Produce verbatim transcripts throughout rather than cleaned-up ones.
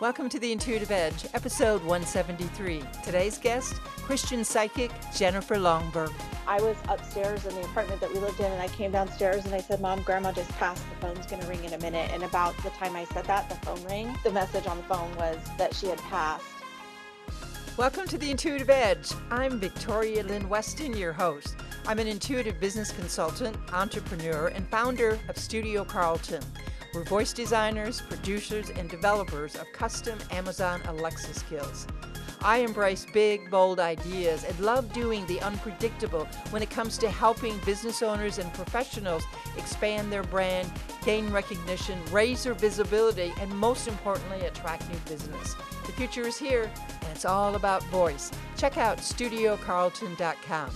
Welcome to The Intuitive Edge, episode one seventy-three. Today's guest, Christian psychic Jennifer Lonnberg. I was upstairs in the apartment that we lived in, and I came downstairs and I said, Mom, Grandma just passed. The phone's going to ring in a minute. And about the time I said that, the phone rang. The message on the phone was that she had passed. Welcome to The Intuitive Edge. I'm Victoria Lynn Weston, your host. I'm an intuitive business consultant, entrepreneur, and founder of Studio Carlton. We're voice designers, producers, and developers of custom Amazon Alexa skills. I embrace big, bold ideas and love doing the unpredictable when it comes to helping business owners and professionals expand their brand, gain recognition, raise their visibility, and most importantly, attract new business. The future is here, and it's all about voice. Check out Studio Carlton dot com.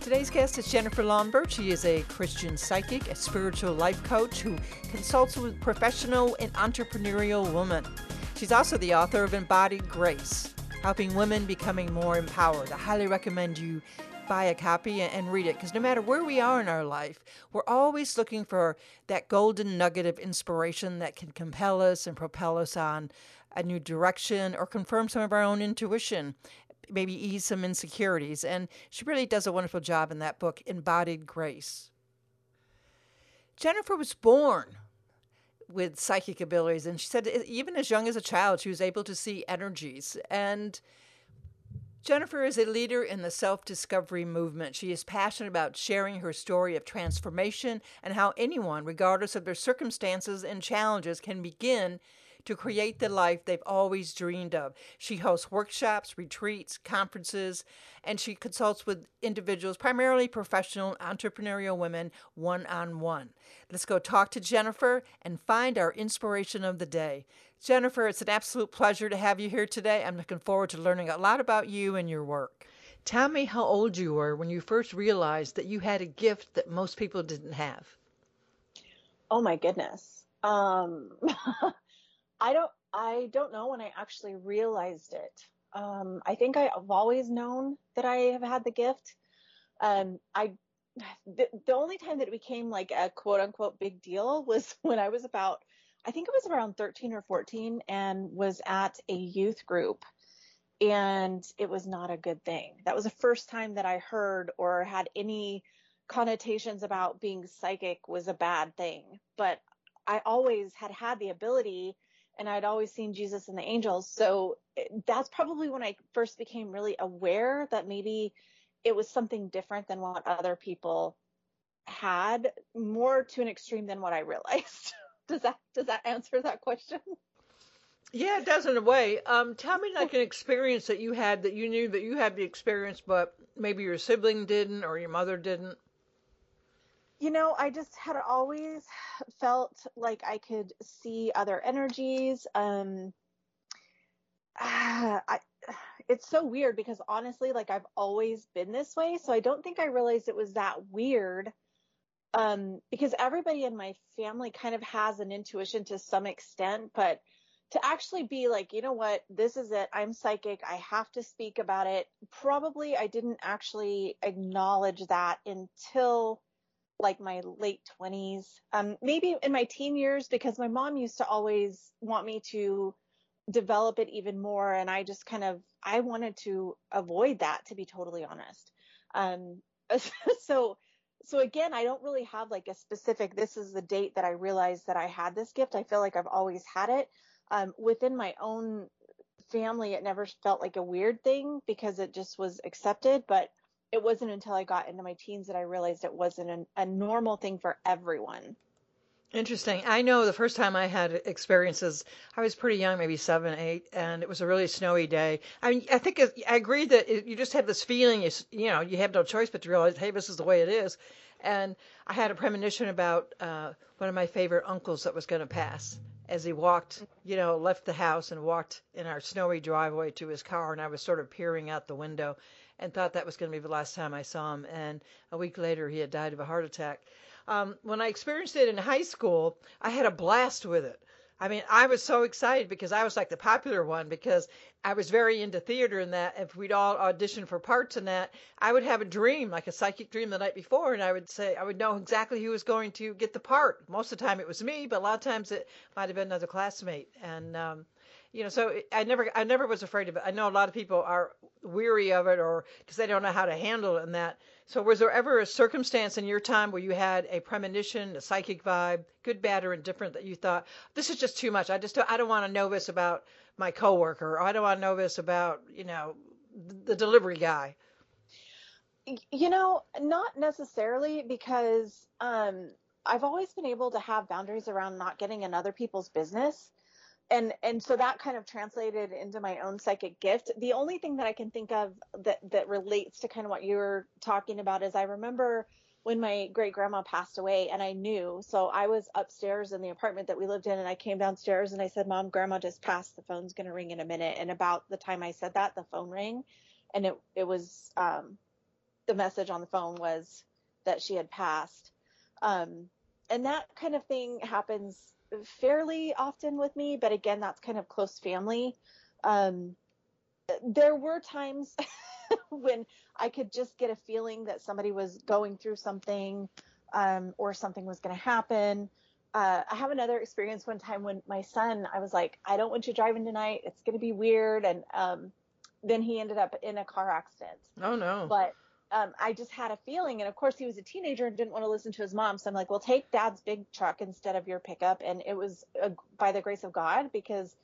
Today's guest is Jennifer Lonnberg. She is a Christian psychic, a spiritual life coach who consults with professional and entrepreneurial women. She's also the author of Embodied Grace, helping women becoming more empowered. I highly recommend you buy a copy and read it, because no matter where we are in our life, we're always looking for that golden nugget of inspiration that can compel us and propel us on a new direction or confirm some of our own intuition, maybe ease some insecurities. And she really does a wonderful job in that book, Embodied Grace. Jennifer was born with psychic abilities, and she said even as young as a child, she was able to see energies. And Jennifer is a leader in the self-discovery movement. She is passionate about sharing her story of transformation and how anyone, regardless of their circumstances and challenges, can begin to create the life they've always dreamed of. She hosts workshops, retreats, conferences, and she consults with individuals, primarily professional entrepreneurial women, one-on-one. Let's go talk to Jennifer and find our inspiration of the day. Jennifer, it's an absolute pleasure to have you here today. I'm looking forward to learning a lot about you and your work. Tell me how old you were when you first realized that you had a gift that most people didn't have. Oh my goodness. Um, I don't, I don't know when I actually realized it. Um, I think I've always known that I have had the gift. Um, I, the, the only time that it became like a quote unquote big deal was when I was about, I think it was around thirteen or fourteen, and was at a youth group, and it was not a good thing. That was the first time that I heard or had any connotations about being psychic was a bad thing. But I always had had the ability, and I'd always seen Jesus and the angels. So that's probably when I first became really aware that maybe it was something different than what other people had, more to an extreme than what I realized. Does that, does that answer that question? Yeah, it does in a way. Um, tell me like an experience that you had that you knew that you had the experience, but maybe your sibling didn't or your mother didn't. You know, I just had always felt like I could see other energies. Um, I, it's so weird because honestly, like I've always been this way. So I don't think I realized it was that weird. Um, because everybody in my family kind of has an intuition to some extent, but to actually be like, you know what, this is it. I'm psychic. I have to speak about it. Probably I didn't actually acknowledge that until like my late twenties, um, maybe in my teen years, because my mom used to always want me to develop it even more. And I just kind of, I wanted to avoid that, to be totally honest. Um, so So again, I don't really have like a specific, this is the date that I realized that I had this gift. I feel like I've always had it. Um, within my own family, it never felt like a weird thing because it just was accepted. But it wasn't until I got into my teens that I realized it wasn't an, a normal thing for everyone. Interesting. I know the first time I had experiences, I was pretty young, maybe seven, eight, and it was a really snowy day. I mean, I think it, I agree that it, you just have this feeling, you, you know, you have no choice but to realize, hey, this is the way it is. And I had a premonition about uh, one of my favorite uncles that was going to pass as he walked, you know, left the house and walked in our snowy driveway to his car. And I was sort of peering out the window and thought that was going to be the last time I saw him. And a week later, he had died of a heart attack. Um, when I experienced it in high school, I had a blast with it. I mean, I was so excited because I was like the popular one because I was very into theater and that. If we'd all audition for parts in that, I would have a dream, like a psychic dream the night before, and I would say, I would know exactly who was going to get the part. Most of the time it was me, but a lot of times it might have been another classmate. And, um, you know, so I never, I never was afraid of it. I know a lot of people are weary of it, or because they don't know how to handle it and that. So was there ever a circumstance in your time where you had a premonition, a psychic vibe, good, bad, or indifferent, that you thought, this is just too much. I just don't, I don't want to know this about my coworker. Or I don't want to know this about, you know, the delivery guy. You know, not necessarily, because um, I've always been able to have boundaries around not getting in other people's business. And and so that kind of translated into my own psychic gift. The only thing that I can think of that, that relates to kind of what you were talking about is I remember when my great grandma passed away, and I knew. So I was upstairs in the apartment that we lived in, and I came downstairs and I said, Mom, Grandma just passed. The phone's going to ring in a minute. And about the time I said that, the phone rang, and it, it was um, the message on the phone was that she had passed. Um, and that kind of thing happens fairly often with me, but again, that's kind of close family. Um, there were times when I could just get a feeling that somebody was going through something, um, or something was going to happen. Uh, I have another experience one time when my son, I was like, I don't want you driving tonight. It's going to be weird. And, um, then he ended up in a car accident. Oh no. But, Um, I just had a feeling, and of course he was a teenager and didn't want to listen to his mom. So I'm like, well, take Dad's big truck instead of your pickup. And it was uh, by the grace of God, because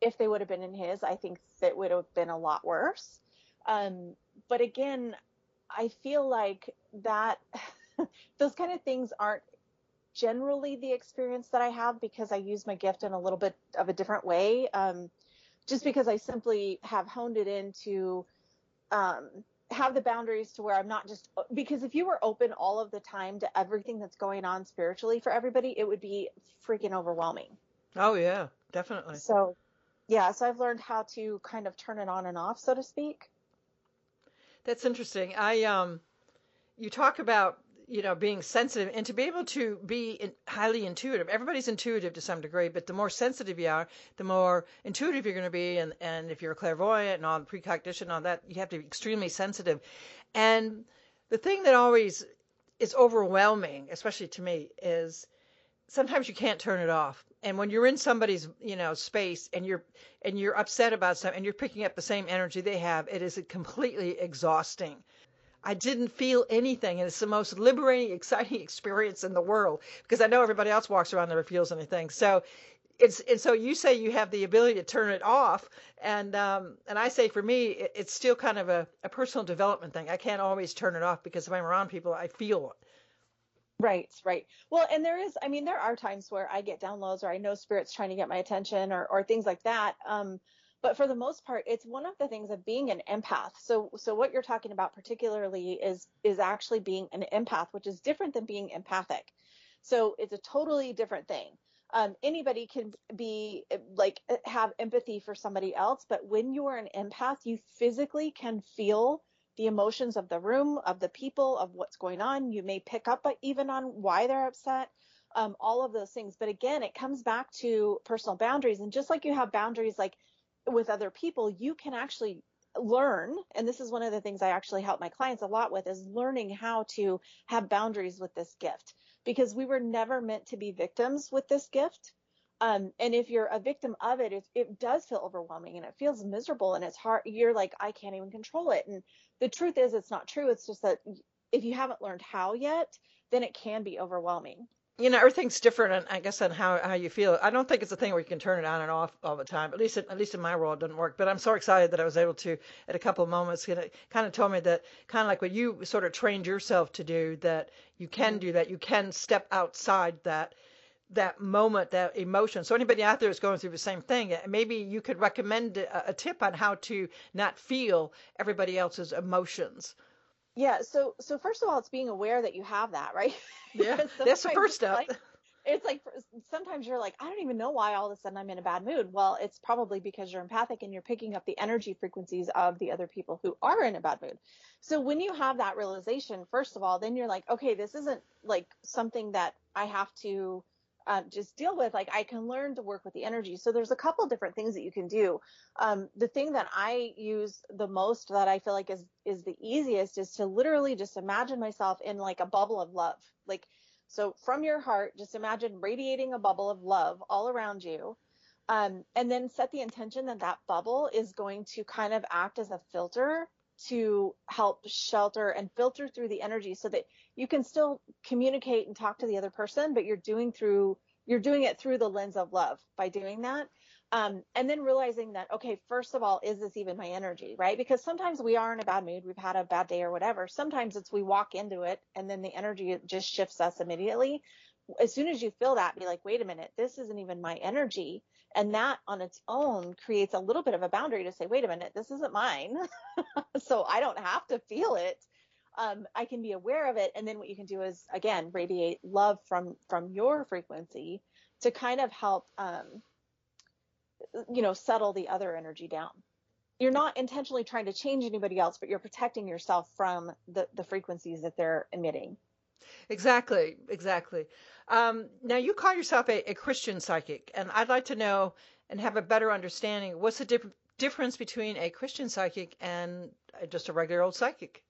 if they would have been in his, I think that would have been a lot worse. Um, but again, I feel like that those kind of things aren't generally the experience that I have, because I use my gift in a little bit of a different way. Um, just because I simply have honed it into, um, have the boundaries to where I'm not just, because if you were open all of the time to everything that's going on spiritually for everybody, it would be freaking overwhelming. Oh yeah, definitely. So yeah, so I've learned how to kind of turn it on and off, so to speak. That's interesting. I, um, you talk about, you know, being sensitive and to be able to be in, highly intuitive. Everybody's intuitive to some degree, but the more sensitive you are, the more intuitive you're going to be. And, and if you're a clairvoyant and all the precognition and all that, you have to be extremely sensitive. And the thing that always is overwhelming, especially to me, is sometimes you can't turn it off. And when you're in somebody's, you know, space and you're, and you're upset about something and you're picking up the same energy they have, it is completely exhausting. I didn't feel anything, and it's the most liberating, exciting experience in the world, because I know everybody else walks around and never feels anything. So it's, and so you say you have the ability to turn it off, and um, and I say for me, it, it's still kind of a, a personal development thing. I can't always turn it off, because if I'm around people, I feel it. Right, right. Well, and there is, I mean, there are times where I get down lows, or I know spirit's trying to get my attention, or, or things like that. Um, But for the most part, it's one of the things of being an empath. So so what you're talking about particularly is is actually being an empath, which is different than being empathic. So it's a totally different thing. Um, anybody can be like have empathy for somebody else. But when you are an empath, you physically can feel the emotions of the room, of the people, of what's going on. You may pick up even on why they're upset. Um, all of those things. But again, it comes back to personal boundaries. And just like you have boundaries, like with other people, you can actually learn. And this is one of the things I actually help my clients a lot with, is learning how to have boundaries with this gift, because we were never meant to be victims with this gift. Um, and if you're a victim of it, it, it does feel overwhelming and it feels miserable and it's hard. You're like, I can't even control it. And the truth is, it's not true. It's just that if you haven't learned how yet, then it can be overwhelming. You know, everything's different, I guess, on how, how you feel. I don't think it's a thing where you can turn it on and off all the time. At least at least in my world, it doesn't work. But I'm so excited that I was able to, at a couple of moments, you know, kind of told me that, kind of like what you sort of trained yourself to do, that you can do that. You can step outside that that moment, that emotion. So anybody out there is going through the same thing, maybe you could recommend a, a tip on how to not feel everybody else's emotions. Yeah. So, so first of all, it's being aware that you have that, right? Yeah. That's the first step. Like, it's like, sometimes you're like, I don't even know why all of a sudden I'm in a bad mood. Well, it's probably because you're empathic and you're picking up the energy frequencies of the other people who are in a bad mood. So when you have that realization, first of all, then you're like, okay, this isn't like something that I have to um, just deal with, like I can learn to work with the energy. So there's a couple different things that you can do. Um, the thing that I use the most that I feel like is, is the easiest is to literally just imagine myself in like a bubble of love. Like, so from your heart, just imagine radiating a bubble of love all around you. Um, and then set the intention that that bubble is going to kind of act as a filter to help shelter and filter through the energy so that you can still communicate and talk to the other person, but you're doing through, you're doing it through the lens of love by doing that. Um, and then realizing that, okay, first of all, is this even my energy, right? Because sometimes we are in a bad mood. We've had a bad day or whatever. Sometimes it's, we walk into it and then the energy just shifts us immediately. As soon as you feel that, be like, wait a minute, this isn't even my energy. And that on its own creates a little bit of a boundary to say, wait a minute, this isn't mine. So I don't have to feel it. Um, I can be aware of it. And then what you can do is, again, radiate love from, from your frequency to kind of help, um, you know, settle the other energy down. You're not intentionally trying to change anybody else, but you're protecting yourself from the, the frequencies that they're emitting. Exactly. Exactly. Um, now you call yourself a, a Christian psychic, and I'd like to know and have a better understanding. What's the dif- difference between a Christian psychic and just a regular old psychic?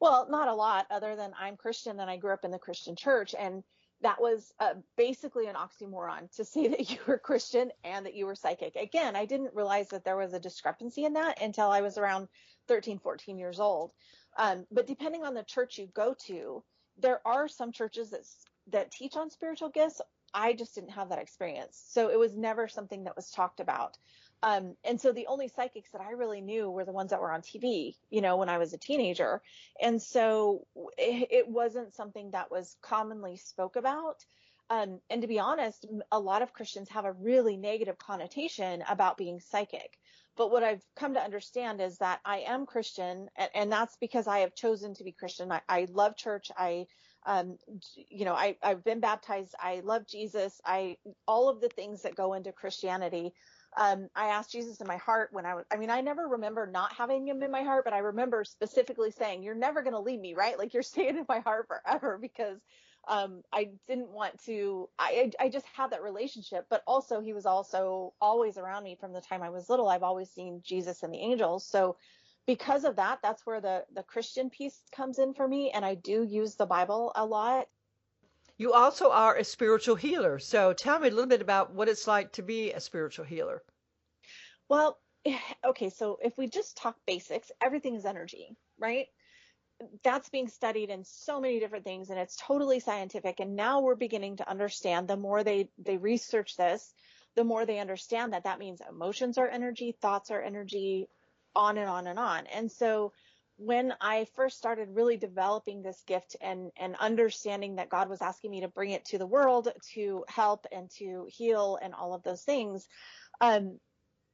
Well, not a lot other than I'm Christian and I grew up in the Christian church. And that was uh, basically an oxymoron to say that you were Christian and that you were psychic. Again, I didn't realize that there was a discrepancy in that until I was around thirteen, fourteen years old. Um, but depending on the church you go to, there are some churches that that teach on spiritual gifts. I just didn't have that experience. So it was never something that was talked about. Um, and so the only psychics that I really knew were the ones that were on T V, you know, when I was a teenager. And so it, it wasn't something that was commonly spoke about. Um, and to be honest, a lot of Christians have a really negative connotation about being psychic. But what I've come to understand is that I am Christian, and, and that's because I have chosen to be Christian. I, I love church. I, um, you know, I, I've been baptized. I love Jesus. I, all of the things that go into Christianity. Um, I asked Jesus in my heart when I was, I mean, I never remember not having him in my heart, but I remember specifically saying, you're never going to leave me, right? Like, you're staying in my heart forever, because Um, I didn't want to, I, I just had that relationship, but also he was also always around me from the time I was little. I've always seen Jesus and the angels. So because of that, that's where the, the Christian piece comes in for me. And I do use the Bible a lot. You also are a spiritual healer. So tell me a little bit about what it's like to be a spiritual healer. Well, okay. So if we just talk basics, everything is energy, right? That's being studied in so many different things, and it's totally scientific. And now we're beginning to understand, the more they, they research this, the more they understand that that means emotions are energy, thoughts are energy, on and on and on. And so when I first started really developing this gift and, and understanding that God was asking me to bring it to the world to help and to heal and all of those things, um,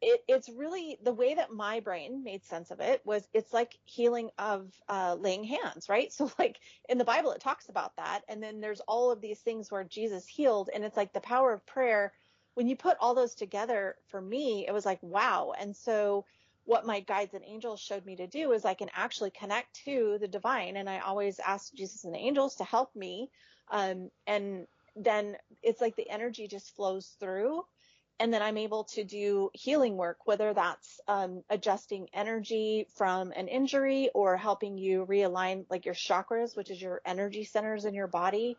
It, it's really the way that my brain made sense of it was it's like healing of uh, laying hands, right? So like in the Bible, it talks about that. And then there's all of these things where Jesus healed. And it's like the power of prayer. When you put all those together, for me, it was like, wow. And so what my guides and angels showed me to do is I can actually connect to the divine. And I always ask Jesus and the angels to help me. Um, and then it's like the energy just flows through. And then I'm able to do healing work, whether that's um, adjusting energy from an injury or helping you realign like your chakras, which is your energy centers in your body.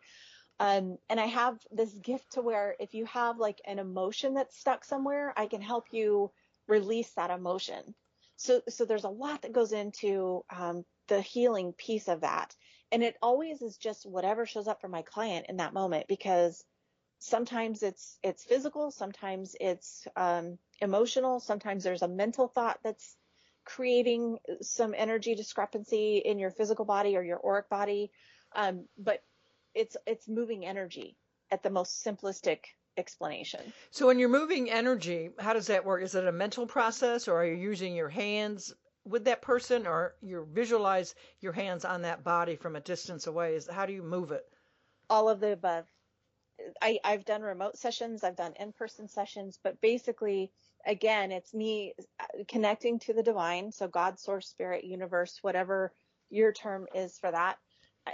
Um, and I have this gift to where if you have like an emotion that's stuck somewhere, I can help you release that emotion. So, so there's a lot that goes into um, the healing piece of that. And it always is just whatever shows up for my client in that moment, because sometimes it's it's physical, sometimes it's um, emotional, sometimes there's a mental thought that's creating some energy discrepancy in your physical body or your auric body. Um, but it's it's moving energy at the most simplistic explanation. So when you're moving energy, how does that work? Is it a mental process, or are you using your hands with that person, or you visualize your hands on that body from a distance away? Is how do you move it? All of the above. I, I've done remote sessions, I've done in-person sessions, but basically, again, it's me connecting to the divine. So God, source, spirit, universe, whatever your term is for that.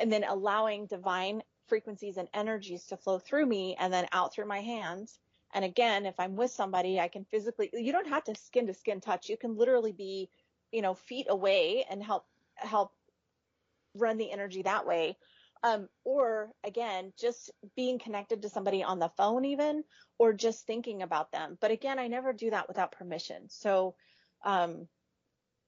And then allowing divine frequencies and energies to flow through me and then out through my hands. And again, if I'm with somebody, I can physically, you don't have to skin to skin touch. You can literally be, you know, feet away and help, help run the energy that way. Um, or again, just being connected to somebody on the phone even, or just thinking about them. But again, I never do that without permission. So, um,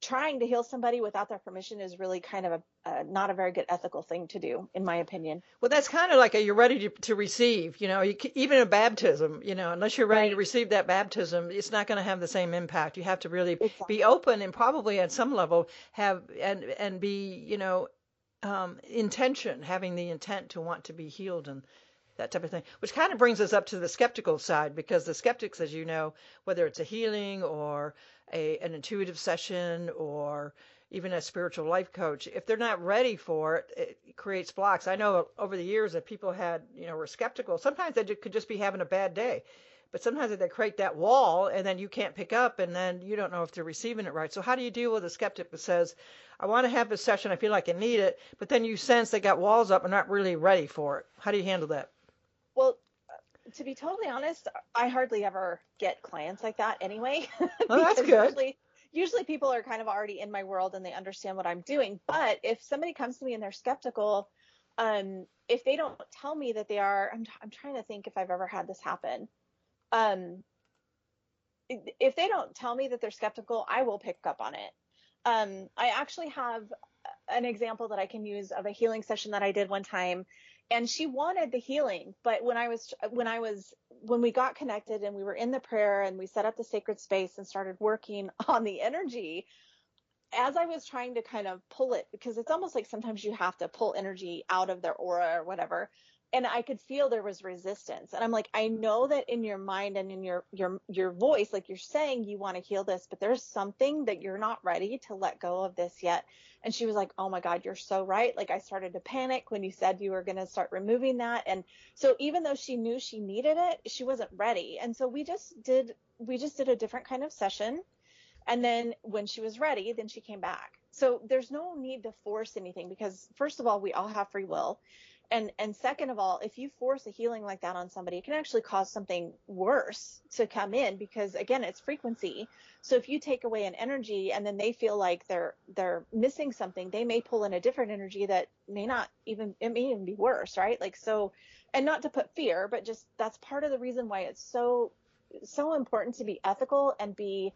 trying to heal somebody without their permission is really kind of a, uh, not a very good ethical thing to do, in my opinion. Well, that's kind of like a, you're ready to, to receive, you know, you, even a baptism, you know, unless you're ready right. to receive that baptism, it's not going to have the same impact. You have to really exactly. be open and probably at some level have, and, and be, you know, um, intention, having the intent to want to be healed and that type of thing, which kind of brings us up to the skeptical side, because the skeptics, as you know, whether it's a healing or a, an intuitive session or even a spiritual life coach, if they're not ready for it, it creates blocks. I know over the years that people had, you know, were skeptical. Sometimes they could just be having a bad day, but sometimes they create that wall and then you can't pick up and then you don't know if they're receiving it right. So how do you deal with a skeptic that says, I want to have this session, I feel like I need it, but then you sense they got walls up and not really ready for it? How do you handle that? Well, to be totally honest, I hardly ever get clients like that anyway. Well, that's good. Usually, usually people are kind of already in my world and they understand what I'm doing. But if somebody comes to me and they're skeptical, um, if they don't tell me that they are, I'm, I'm trying to think if I've ever had this happen. Um, if they don't tell me that they're skeptical, I will pick up on it. Um, I actually have an example that I can use of a healing session that I did one time. And she wanted the healing, but when I was, when I was, when we got connected and we were in the prayer and we set up the sacred space and started working on the energy, as I was trying to kind of pull it, because it's almost like sometimes you have to pull energy out of their aura or whatever. And I could feel there was resistance. And I'm like, I know that in your mind and in your, your, your voice, like you're saying you want to heal this, but there's something that you're not ready to let go of this yet. And she was like, oh my God, you're so right. Like I started to panic when you said you were going to start removing that. And so even though she knew she needed it, she wasn't ready. And so we just did, we just did a different kind of session. And then when she was ready, then she came back. So there's no need to force anything, because first of all, we all have free will. And and second of all, if you force a healing like that on somebody, it can actually cause something worse to come in, because again, it's frequency. So if you take away an energy and then they feel like they're they're missing something, they may pull in a different energy that may not even, it may even be worse, right? Like so, and not to put fear, but just that's part of the reason why it's so so important to be ethical and be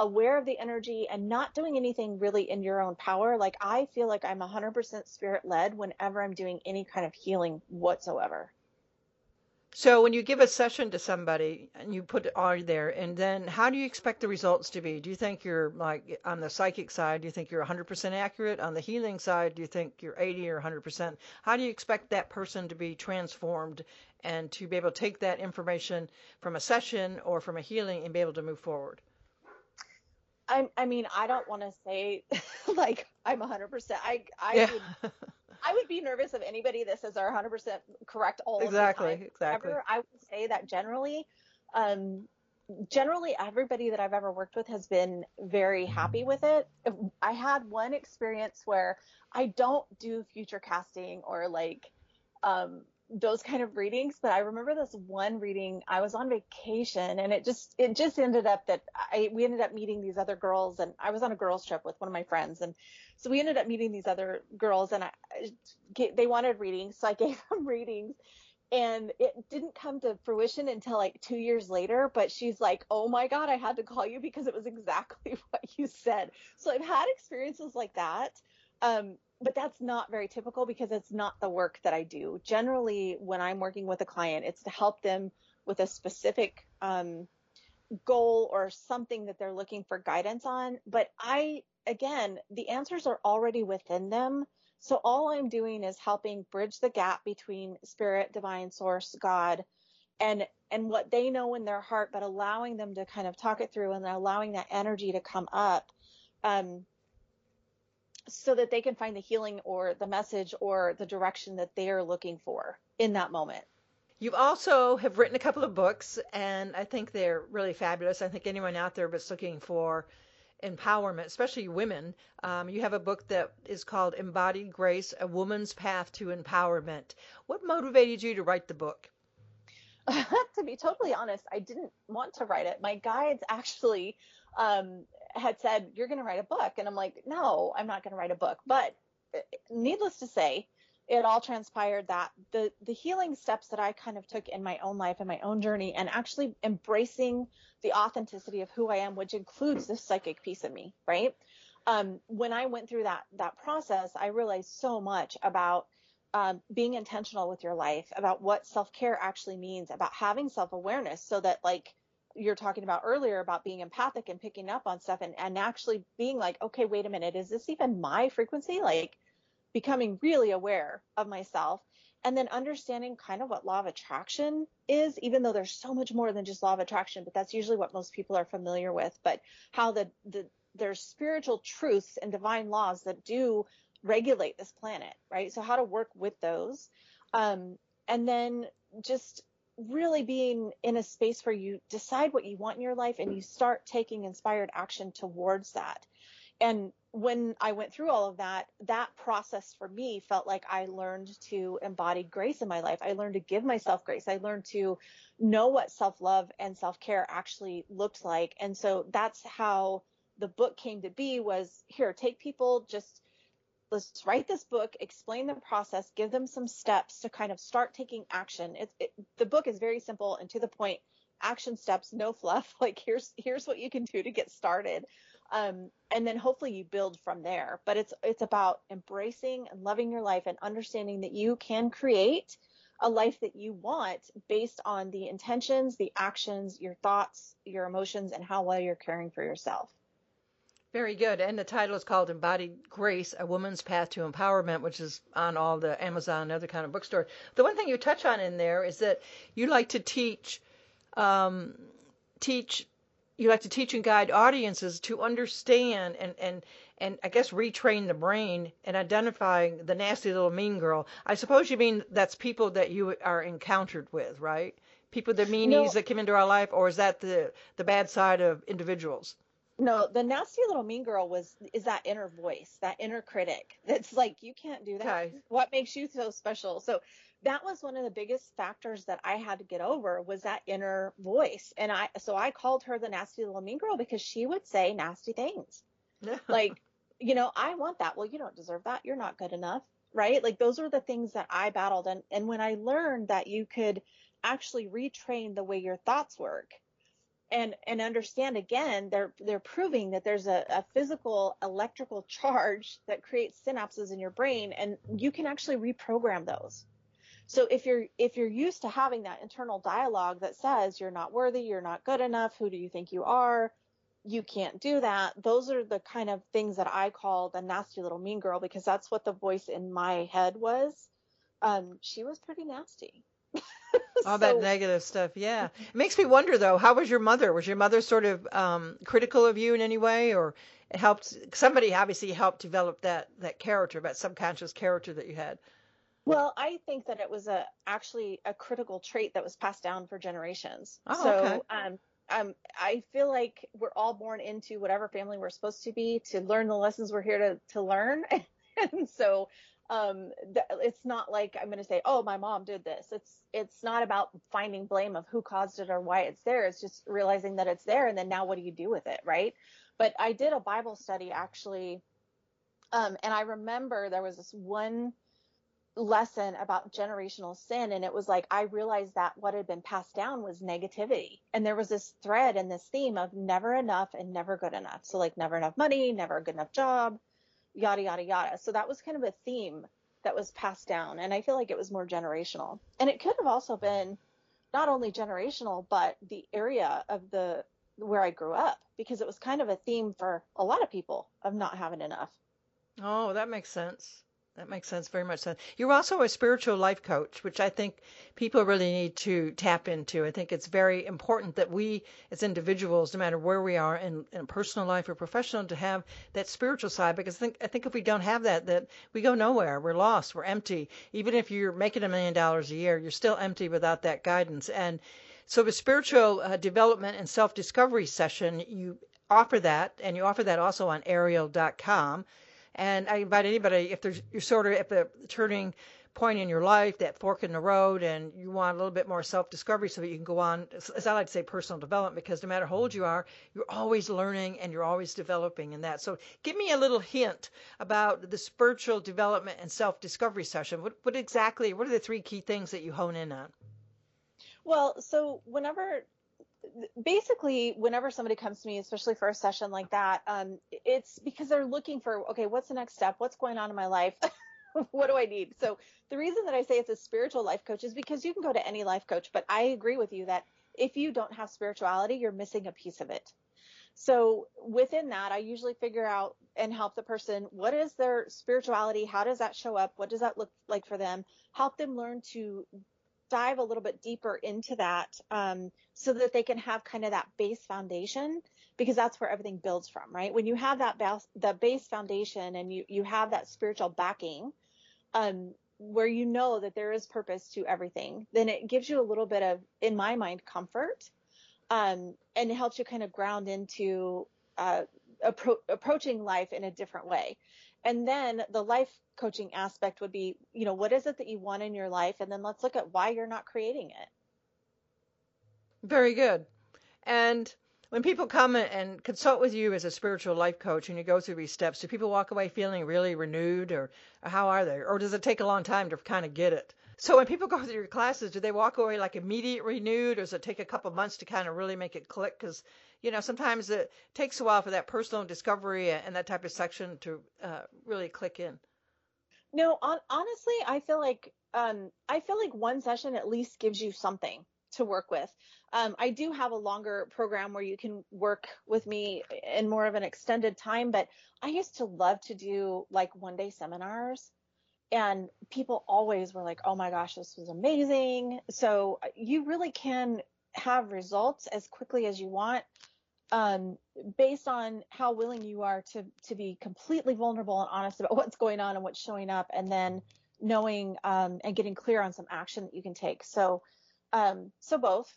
aware of the energy and not doing anything really in your own power. Like I feel like I'm one hundred percent spirit led whenever I'm doing any kind of healing whatsoever. So when you give a session to somebody and you put it on there, and then how do you expect the results to be? Do you think you're like on the psychic side, do you think you're one hundred percent accurate? On the healing side, do you think you're eighty or one hundred percent? How do you expect that person to be transformed and to be able to take that information from a session or from a healing and be able to move forward? I, I mean, I don't want to say like I'm one hundred percent. I I, yeah. would, I would be nervous of anybody that says they're one hundred percent correct all exactly, the time. Exactly, exactly. I would say that generally, um, generally everybody that I've ever worked with has been very happy with it. I had one experience where I don't do future casting or like um, those kind of readings, but I remember this one reading. I was on vacation and it just, it just ended up that I, we ended up meeting these other girls, and I was on a girls trip with one of my friends. And so we ended up meeting these other girls and I, they wanted readings. So I gave them readings and it didn't come to fruition until like two years later, but she's like, oh my God, I had to call you because it was exactly what you said. So I've had experiences like that. Um, But that's not very typical because it's not the work that I do. Generally, when I'm working with a client, it's to help them with a specific um, goal or something that they're looking for guidance on. But I, again, the answers are already within them. So all I'm doing is helping bridge the gap between spirit, divine, source, God, and and what they know in their heart, but allowing them to kind of talk it through and allowing that energy to come up. Um so that they can find the healing or the message or the direction that they are looking for in that moment. You also have written a couple of books, and I think they're really fabulous. I think anyone out there that's looking for empowerment, especially women. Um, you have a book that is called Embodied Grace, A Woman's Path to Empowerment. What motivated you to write the book? To be totally honest, I didn't want to write it. My guides actually um, had said, you're going to write a book. And I'm like, no, I'm not going to write a book. But needless to say, it all transpired that the, the healing steps that I kind of took in my own life and my own journey, and actually embracing the authenticity of who I am, which includes this psychic piece of me, right? Um, when I went through that, that process, I realized so much about um, being intentional with your life, about what self-care actually means, about having self-awareness, so that, like you're talking about earlier, about being empathic and picking up on stuff, and, and actually being like, okay, wait a minute, is this even my frequency? Like, becoming really aware of myself, and then understanding kind of what law of attraction is, even though there's so much more than just law of attraction, but that's usually what most people are familiar with, but how the, the there's spiritual truths and divine laws that do regulate this planet, right? So how to work with those. Um, and then just really being in a space where you decide what you want in your life and you start taking inspired action towards that. And when I went through all of that, that process for me felt like I learned to embody grace in my life. I learned to give myself grace. I learned to know what self-love and self-care actually looked like. And so that's how the book came to be, was here, take people, just let's write this book, explain the process, give them some steps to kind of start taking action. It, it, the book is very simple and to the point, action steps, no fluff. Like here's, here's what you can do to get started. Um, and then hopefully you build from there, but it's, it's about embracing and loving your life and understanding that you can create a life that you want based on the intentions, the actions, your thoughts, your emotions, and how well you're caring for yourself. Very good. And the title is called Embodied Grace, A Woman's Path to Empowerment, which is on all the Amazon and other kind of bookstore. The one thing you touch on in there is that you like to teach, um, teach, you like to teach and guide audiences to understand and, and, and I guess retrain the brain and identifying the nasty little mean girl. I suppose you mean that's people that you are encountered with, right? People, the meanies no, that come into our life, or is that the, the bad side of individuals? No, the nasty little mean girl was, is that inner voice, that inner critic. That's like, you can't do that. Okay. What makes you so special? So that was one of the biggest factors that I had to get over, was that inner voice. And I, so I called her the nasty little mean girl because she would say nasty things. Like, you know, I want that. Well, you don't deserve that. You're not good enough. Right? Like those were the things that I battled. And, and when I learned that you could actually retrain the way your thoughts work and, and understand, again, they're, they're proving that there's a, a physical electrical charge that creates synapses in your brain, and you can actually reprogram those. So if you're if you're used to having that internal dialogue that says you're not worthy, you're not good enough, who do you think you are, you can't do that, those are the kind of things that I call the nasty little mean girl, because that's what the voice in my head was. Um, she was pretty nasty. All so, that negative stuff, yeah. It makes me wonder, though, how was your mother? Was your mother sort of um, critical of you in any way, or it helped? Somebody obviously helped develop that that character, that subconscious character that you had. Well, I think that it was a actually a critical trait that was passed down for generations. Oh, so okay. um, um, I feel like we're all born into whatever family we're supposed to be to learn the lessons we're here to, to learn. And so um, th- it's not like I'm going to say, oh, my mom did this. It's it's not about finding blame of who caused it or why it's there. It's just realizing that it's there. And then now what do you do with it? Right. But I did a Bible study, actually. Um, and I remember there was this one lesson about generational sin, and it was like I realized that what had been passed down was negativity, and there was this thread and this theme of never enough and never good enough. So like never enough money, never a good enough job, yada yada yada. So that was kind of a theme that was passed down, and I feel like it was more generational. And it could have also been not only generational, but the area of the where I grew up, because it was kind of a theme for a lot of people of not having enough. Oh, that makes sense. That makes sense, very much sense. You're also a spiritual life coach, which I think people really need to tap into. I think it's very important that we, as individuals, no matter where we are in, in personal life or professional, to have that spiritual side, because I think, I think if we don't have that, that we go nowhere. We're lost. We're empty. Even if you're making a million dollars a year, you're still empty without that guidance. And so the spiritual uh, development and self-discovery session, you offer that, and you offer that also on A Y R I A L dot com. And I invite anybody, if there's you're sort of at the turning point in your life, that fork in the road, and you want a little bit more self-discovery so that you can go on, as I like to say, personal development, because no matter how old you are, you're always learning and you're always developing in that. So give me a little hint about the spiritual development and self-discovery session. What, what exactly, what are the three key things that you hone in on? Well, so whenever... Basically, whenever somebody comes to me, especially for a session like that, um, it's because they're looking for, okay, what's the next step? What's going on in my life? What do I need? So the reason that I say it's a spiritual life coach is because you can go to any life coach, but I agree with you that if you don't have spirituality, you're missing a piece of it. So within that, I usually figure out and help the person, what is their spirituality? How does that show up? What does that look like for them? Help them learn to dive a little bit deeper into that um, so that they can have kind of that base foundation, because that's where everything builds from, right? When you have that bas- the base foundation and you, you have that spiritual backing um, where you know that there is purpose to everything, then it gives you a little bit of, in my mind, comfort um, and it helps you kind of ground into uh, appro- approaching life in a different way. And then the life coaching aspect would be, you know, what is it that you want in your life? And then let's look at why you're not creating it. Very good. And when people come and consult with you as a spiritual life coach and you go through these steps, do people walk away feeling really renewed, or, or how are they? Or does it take a long time to kind of get it? So when people go through your classes, do they walk away like immediate renewed, or does it take a couple months to kind of really make it click? Because, you know, sometimes it takes a while for that personal discovery and that type of section to uh, really click in. No, on, honestly, I feel like um, I feel like one session at least gives you something to work with. Um, I do have a longer program where you can work with me in more of an extended time, but I used to love to do like one day seminars, and people always were like, oh my gosh, this was amazing. So you really can have results as quickly as you want, um, based on how willing you are to, to be completely vulnerable and honest about what's going on and what's showing up, and then knowing, um, and getting clear on some action that you can take. So, Um, so both.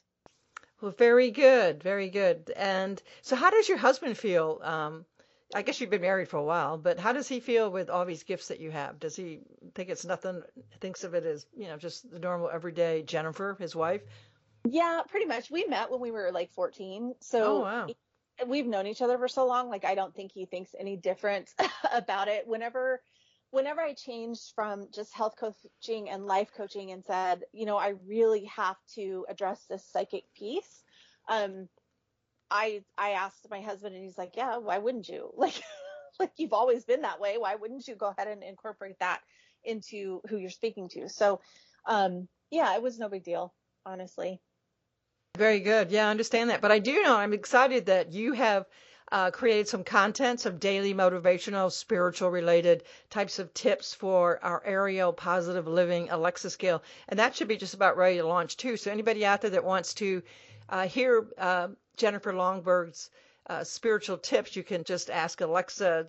Well, very good. Very good. And so how does your husband feel? Um, I guess you've been married for a while, but how does he feel with all these gifts that you have? Does he think it's nothing, thinks of it as, you know, just the normal everyday Jennifer, his wife? Yeah, pretty much. We met when we were like fourteen. So oh, wow. We've known each other for so long. Like, I don't think he thinks any different about it. Whenever Whenever I changed from just health coaching and life coaching and said, you know, I really have to address this psychic piece, um, I I asked my husband, and he's like, yeah, why wouldn't you? Like, like you've always been that way. Why wouldn't you go ahead and incorporate that into who you're speaking to? So, um, yeah, it was no big deal, honestly. Very good. Yeah, I understand that. But I do know, I'm excited that you have Uh, created some content, some daily motivational, spiritual related types of tips for our AYRIAL Positive Living Alexa Scale. And that should be just about ready to launch too. So anybody out there that wants to uh, hear uh, Jennifer Lonnberg's uh, spiritual tips, you can just ask Alexa,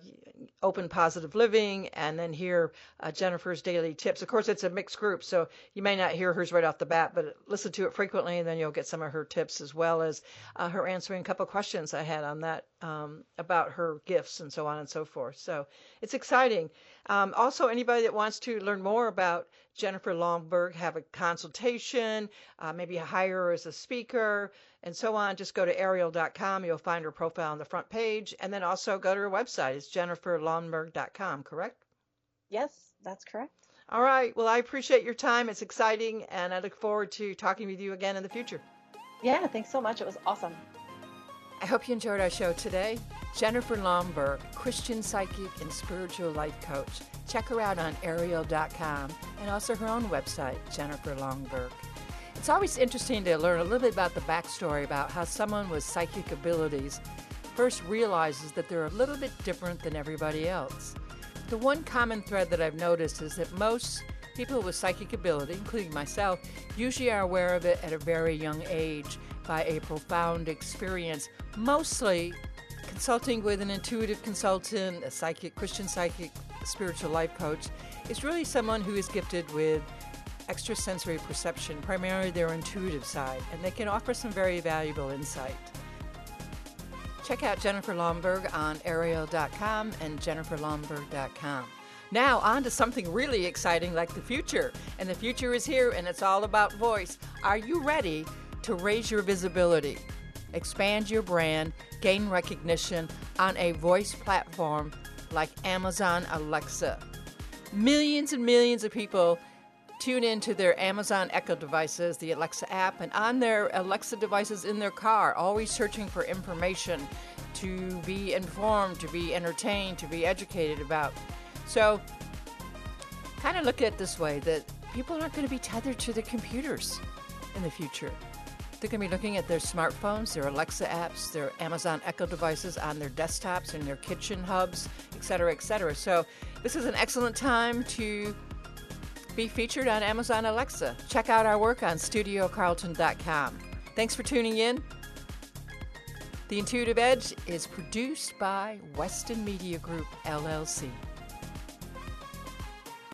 open Positive Living, and then hear uh, Jennifer's daily tips. Of course, it's a mixed group, so you may not hear hers right off the bat, but listen to it frequently, and then you'll get some of her tips, as well as uh, her answering a couple questions I had on that um, about her gifts and so on and so forth. So it's exciting. Um, also, anybody that wants to learn more about Jennifer Lonnberg, have a consultation, uh, maybe hire her as a speaker, and so on, just go to A Y R I A L dot com. You'll find her profile on the front page, and then also go to her website. It's Jennifer Lönnberg dot com, correct? Yes, that's correct. All right. Well, I appreciate your time. It's exciting, and I look forward to talking with you again in the future. Yeah, thanks so much. It was awesome. I hope you enjoyed our show today. Jennifer Lonnberg, Christian psychic and spiritual life coach. Check her out on A Y R I A L dot com, and also her own website, Jennifer Lonnberg. It's always interesting to learn a little bit about the backstory about how someone with psychic abilities first realizes that they're a little bit different than everybody else. The one common thread that I've noticed is that most people with psychic ability, including myself, usually are aware of it at a very young age by a profound experience, mostly consulting with an intuitive consultant, a psychic, Christian psychic, spiritual life coach. It's really someone who is gifted with extrasensory perception, primarily their intuitive side, and they can offer some very valuable insight. Check out Jennifer Lonnberg on A Y R I A L dot com and Jennifer Lönnberg dot com. Now on to something really exciting like the future. And the future is here, and it's all about voice. Are you ready to raise your visibility, expand your brand, gain recognition on a voice platform like Amazon Alexa? Millions and millions of people tune into their Amazon Echo devices, the Alexa app, and on their Alexa devices in their car, always searching for information to be informed, to be entertained, to be educated about. So kind of look at it this way, that people aren't going to be tethered to their computers in the future. They're going to be looking at their smartphones, their Alexa apps, their Amazon Echo devices on their desktops, in their kitchen hubs, et cetera, et cetera. So this is an excellent time to be featured on Amazon Alexa. Check out our work on Studio Carlton dot com. Thanks for tuning in. The Intuitive Edge is produced by Weston Media Group, L L C.